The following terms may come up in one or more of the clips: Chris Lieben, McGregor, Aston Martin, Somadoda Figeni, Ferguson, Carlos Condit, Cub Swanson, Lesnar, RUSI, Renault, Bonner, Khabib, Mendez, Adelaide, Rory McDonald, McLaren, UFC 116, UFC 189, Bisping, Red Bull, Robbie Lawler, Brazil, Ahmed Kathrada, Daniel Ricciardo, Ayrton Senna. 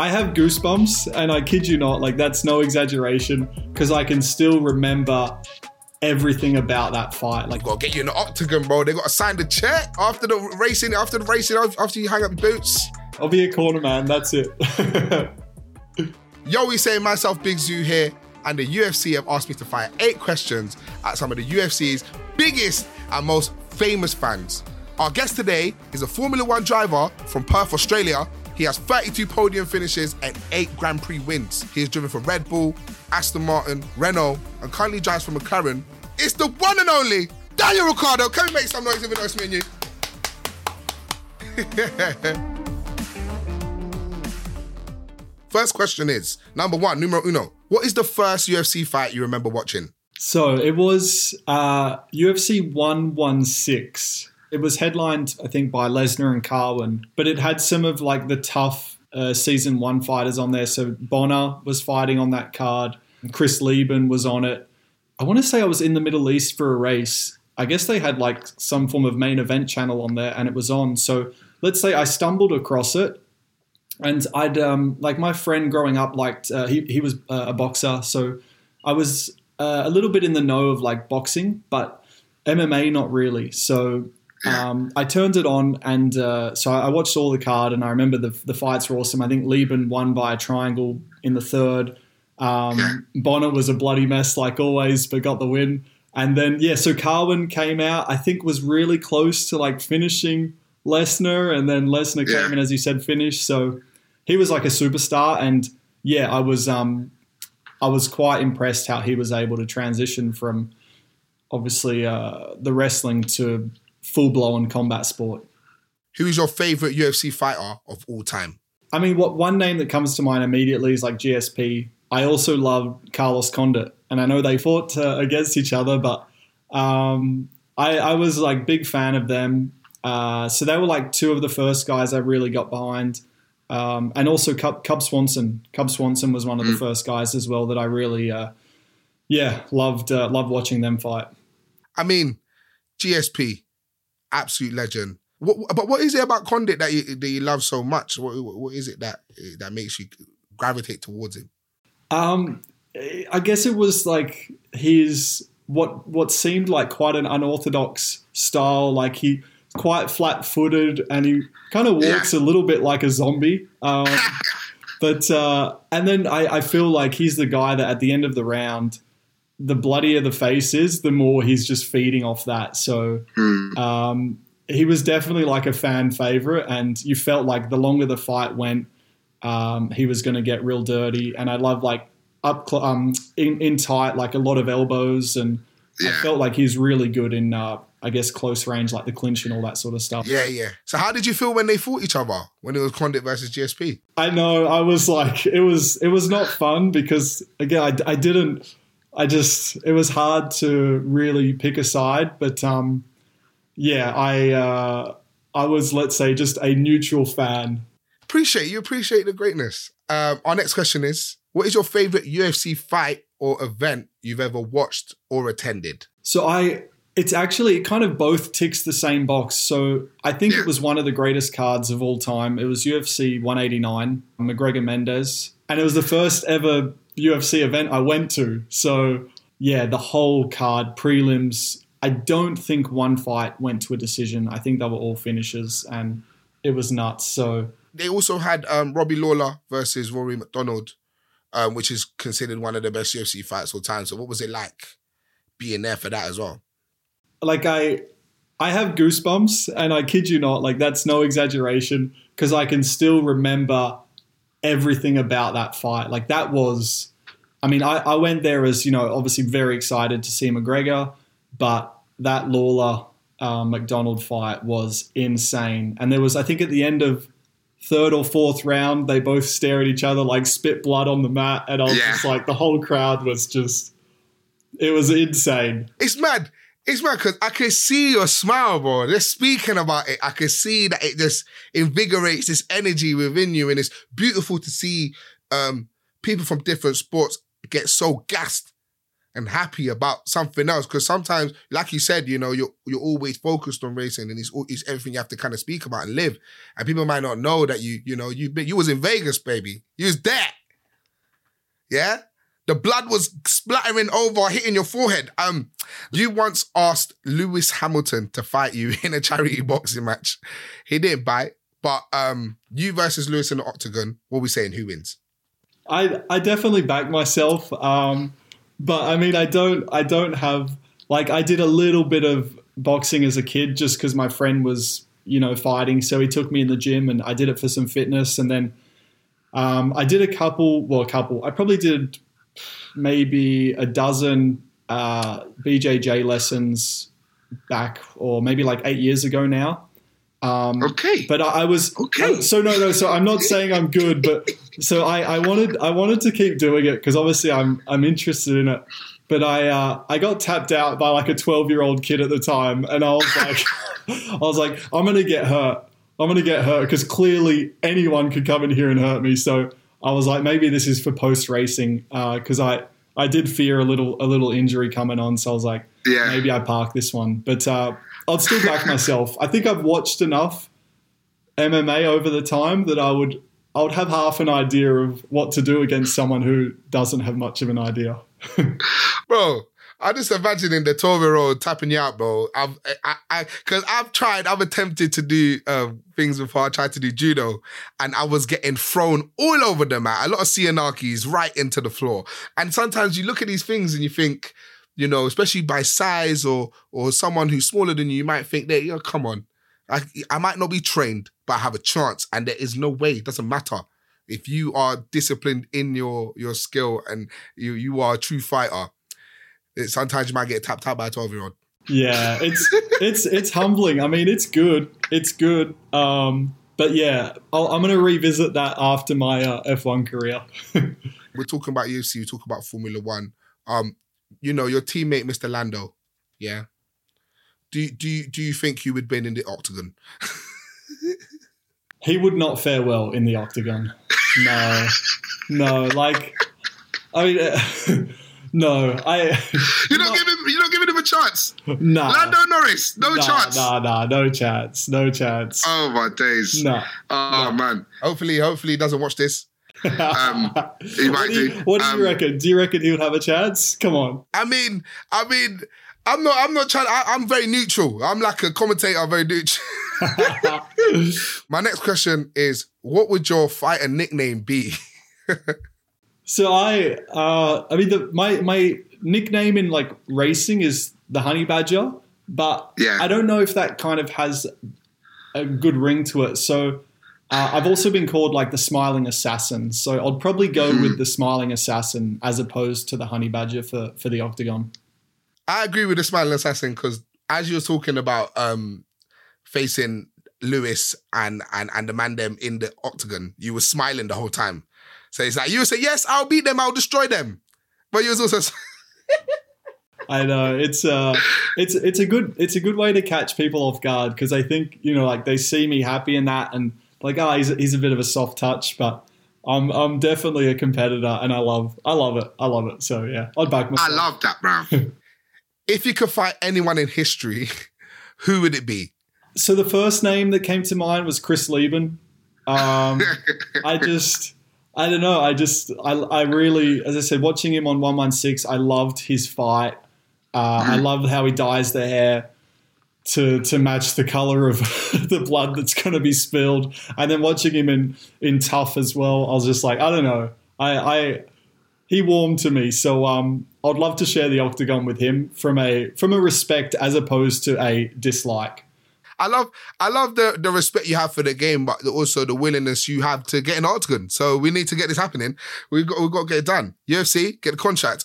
I have goosebumps, and I kid you not, like that's no exaggeration, because I can still remember everything about that fight. Like, gotta get you in the octagon, bro. They gotta sign the check after the racing, after you hang up your boots. I'll be a corner man. That's it. Yo, we say myself, Big Zuu here, and the UFC have asked me to fire 8 questions at some of the UFC's biggest and most famous fans. Our guest today is a Formula 1 driver from Perth, Australia. He has 32 podium finishes and 8 Grand Prix wins. He has driven for Red Bull, Aston Martin, Renault, and currently drives for McLaren. It's the one and only Daniel Ricciardo. Can we make some noise even though it's me and you? First question is, number one, numero uno. What is the first UFC fight you remember watching? So it was UFC 116. It was headlined, I think, by Lesnar and Carwin, but it had some of like the tough season one fighters on there. So Bonner was fighting on that card. Chris Lieben was on it. I want to say I was in the Middle East for a race. I guess they had like some form of main event channel on there, and it was on. So let's say I stumbled across it, and I'd like my friend growing up liked he was a boxer, so I was a little bit in the know of like boxing, but MMA not really. So. I turned it on, and so I watched all the card, and I remember the fights were awesome. I think Lieben won by a triangle in the third. Bonner was a bloody mess like always, but got the win. And then, yeah, so Carwin came out, I think was really close to like finishing Lesnar, and then Lesnar came in, as you said, finished. So he was like a superstar, and yeah, I was quite impressed how he was able to transition from obviously the wrestling to full-blown combat sport. Who is your favourite UFC fighter of all time? I mean, what one name that comes to mind immediately is like GSP. I also love Carlos Condit, and I know they fought against each other, but I was like big fan of them. So they were like two of the first guys I really got behind. And also Cub Swanson. Cub Swanson was one of the first guys as well that I really, loved watching them fight. I mean, GSP. Absolute legend. What is it about Condit that you love so much? What is it that makes you gravitate towards him? I guess it was like his what seemed like quite an unorthodox style. Like he quite flat-footed, and he kind of walks a little bit like a zombie. But and then I feel like he's the guy that at the end of the round, the bloodier the face is, the more he's just feeding off that. So he was definitely like a fan favorite, and you felt like the longer the fight went, he was going to get real dirty. And I love like up in tight, like a lot of elbows, and I felt like he's really good in, I guess, close range, like the clinch and all that sort of stuff. Yeah, yeah. So how did you feel when they fought each other, when it was Condit versus GSP? I know, I was like, it was not fun because, again, it was hard to really pick a side, but I was, let's say, just a neutral fan. Appreciate the greatness. Our next question is, what is your favorite UFC fight or event you've ever watched or attended? So it's actually, it kind of both ticks the same box. So I think it was one of the greatest cards of all time. It was UFC 189, McGregor Mendez, and it was the first ever UFC event I went to. So yeah, the whole card, prelims, I don't think one fight went to a decision. I think they were all finishes, and it was nuts. So they also had Robbie Lawler versus Rory McDonald, which is considered one of the best UFC fights of all time. So what was it like being there for that as well? Like I have goosebumps, and I kid you not, like that's no exaggeration, because I can still remember everything about that fight. Like that was, I mean, I went there as, you know, obviously very excited to see McGregor, but that Lawler McDonald fight was insane. And there was, I think at the end of third or fourth round, they both stare at each other, like spit blood on the mat. And I was just like, the whole crowd was just, it was insane. It's mad because I can see your smile, bro. Just speaking about it, I can see that it just invigorates this energy within you, and it's beautiful to see people from different sports get so gassed and happy about something else. Because sometimes, like you said, you know, you're always focused on racing, and it's everything you have to kind of speak about and live. And people might not know that you was in Vegas, baby. You was there. Yeah? The blood was splattering over, hitting your forehead. You once asked Lewis Hamilton to fight you in a charity boxing match. He didn't bite, but you versus Lewis in the Octagon, what are we saying? Who wins? I definitely back myself, but I mean, I don't have, like, I did a little bit of boxing as a kid just because my friend was, you know, fighting, so he took me in the gym, and I did it for some fitness, and then I did a couple. I probably did maybe a dozen BJJ lessons back, or maybe like 8 years ago now. Okay. But I was okay. So no. So I'm not saying I'm good, but so I wanted to keep doing it because obviously I'm interested in it. But I got tapped out by like a 12-year-old kid at the time, and I was like, I'm gonna get hurt. I'm gonna get hurt because clearly anyone could come in here and hurt me. So I was like, maybe this is for post-racing, because I did fear a little injury coming on. So I was like, yeah, maybe I park this one, but I'd still back myself. I think I've watched enough MMA over the time that I would have half an idea of what to do against someone who doesn't have much of an idea. Bro, I'm just imagining the 12-year-old tapping you out, bro. I've attempted to do things before. I tried to do judo, and I was getting thrown all over the mat. A lot of Cianakis right into the floor. And sometimes you look at these things and you think, you know, especially by size or someone who's smaller than you might think, that, yeah, come on, I might not be trained, but I have a chance. And there is no way. It doesn't matter. If you are disciplined in your skill and you are a true fighter, sometimes you might get tapped out by a 12-year-old. Yeah, it's humbling. I mean, it's good. But yeah, I'm going to revisit that after my F1 career. We're talking about UFC. We talk about Formula 1. You know, your teammate, Mr. Lando. Yeah. Do you think you would win in the Octagon? He would not fare well in the Octagon. No. Like, I mean. No, I. You're not giving him a chance. Nah. Lando Norris, no chance. Nah, no chance. Oh my days. Nah. Oh man. Hopefully he doesn't watch this. He might do. What do you reckon? Do you reckon he would have a chance? Come on. I mean, I'm not trying. I'm very neutral. I'm like a commentator, very neutral. My next question is: what would your fighter nickname be? So my nickname in like racing is the Honey Badger, but yeah. I don't know if that kind of has a good ring to it. So I've also been called like the Smiling Assassin. So I'd probably go with the Smiling Assassin as opposed to the Honey Badger for the Octagon. I agree with the Smiling Assassin because as you were talking about facing Lewis and the man them in the Octagon, you were smiling the whole time. So it's like, you say, yes, I'll beat them, I'll destroy them. But you was also... I know. It's a good way to catch people off guard because I think, you know, like they see me happy in that and like, he's a bit of a soft touch, but I'm definitely a competitor and I love it. So yeah, I'd back myself. I love that, bro. If you could fight anyone in history, who would it be? So the first name that came to mind was Chris Lieben. I don't know. I really, as I said, watching him on 116, I loved his fight. I loved how he dyes the hair to match the color of the blood that's going to be spilled. And then watching him in Tough as well, I was just like, I don't know. He warmed to me. So I'd love to share the Octagon with him from a respect as opposed to a dislike. I love the respect you have for the game, but also the willingness you have to get an Octagon. So we need to get this happening. We've got to get it done. UFC, get a contract.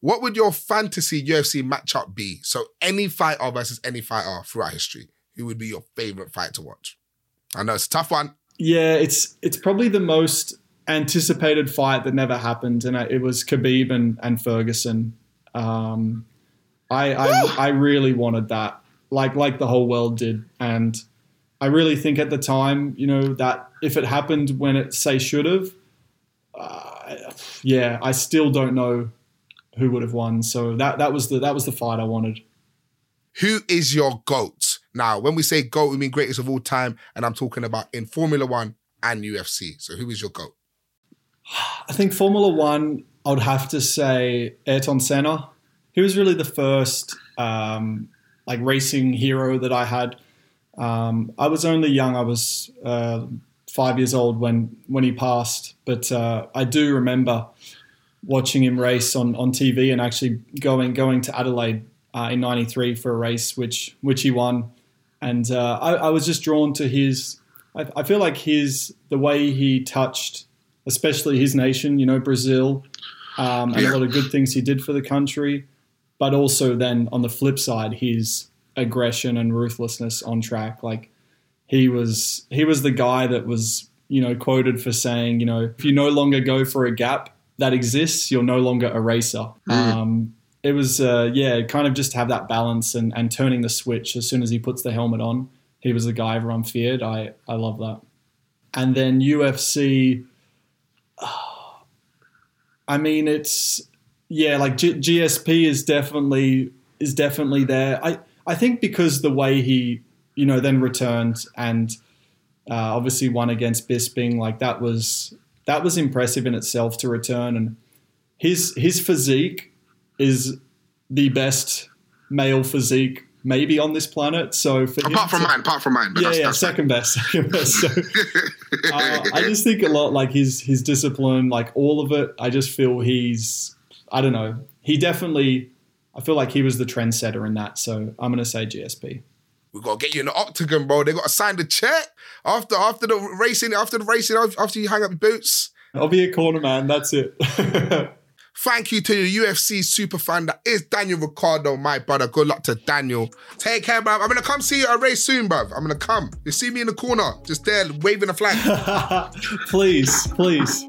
What would your fantasy UFC matchup be? So any fighter versus any fighter throughout history. Who would be your favorite fight to watch? I know it's a tough one. Yeah, it's probably the most anticipated fight that never happened, and it was Khabib and Ferguson. I really wanted that. Like the whole world did. And I really think at the time, you know, that if it happened when it, say, should have, I still don't know who would have won. So that was the fight I wanted. Who is your GOAT? Now, when we say GOAT, we mean greatest of all time, and I'm talking about in Formula 1 and UFC. So who is your GOAT? I think Formula 1, I would have to say Ayrton Senna. He was really the first racing hero that I had. I was only young. I was 5 years old when he passed. But I do remember watching him race on TV and actually going to Adelaide in '93 for a race which he won. And I was just drawn to his. I feel like the way he touched, especially his nation, Brazil, and a lot of good things he did for the country. But also then on the flip side, his aggression and ruthlessness on track. Like he was the guy that was, quoted for saying, if you no longer go for a gap that exists, you're no longer a racer. It was, kind of just have that balance and turning the switch as soon as he puts the helmet on. He was the guy everyone feared. I love that. And then UFC, GSP is definitely there. I think because the way he, then returned and obviously won against Bisping, like that was impressive in itself to return. And his physique is the best male physique maybe on this planet. So for apart from mine, but that's second best. So, I just think a lot like his discipline, like all of it. I just feel I feel like he was the trendsetter in that. So I'm going to say GSP. We've got to get you in the Octagon, bro. They got to sign the check after the racing, after you hang up your boots. I'll be a corner man. That's it. Thank you to the UFC superfan that is Daniel Ricciardo, my brother. Good luck to Daniel. Take care, bruv. I'm going to come see you at a race soon, bruv. I'm going to come. You see me in the corner, just there waving a flag. Please, please.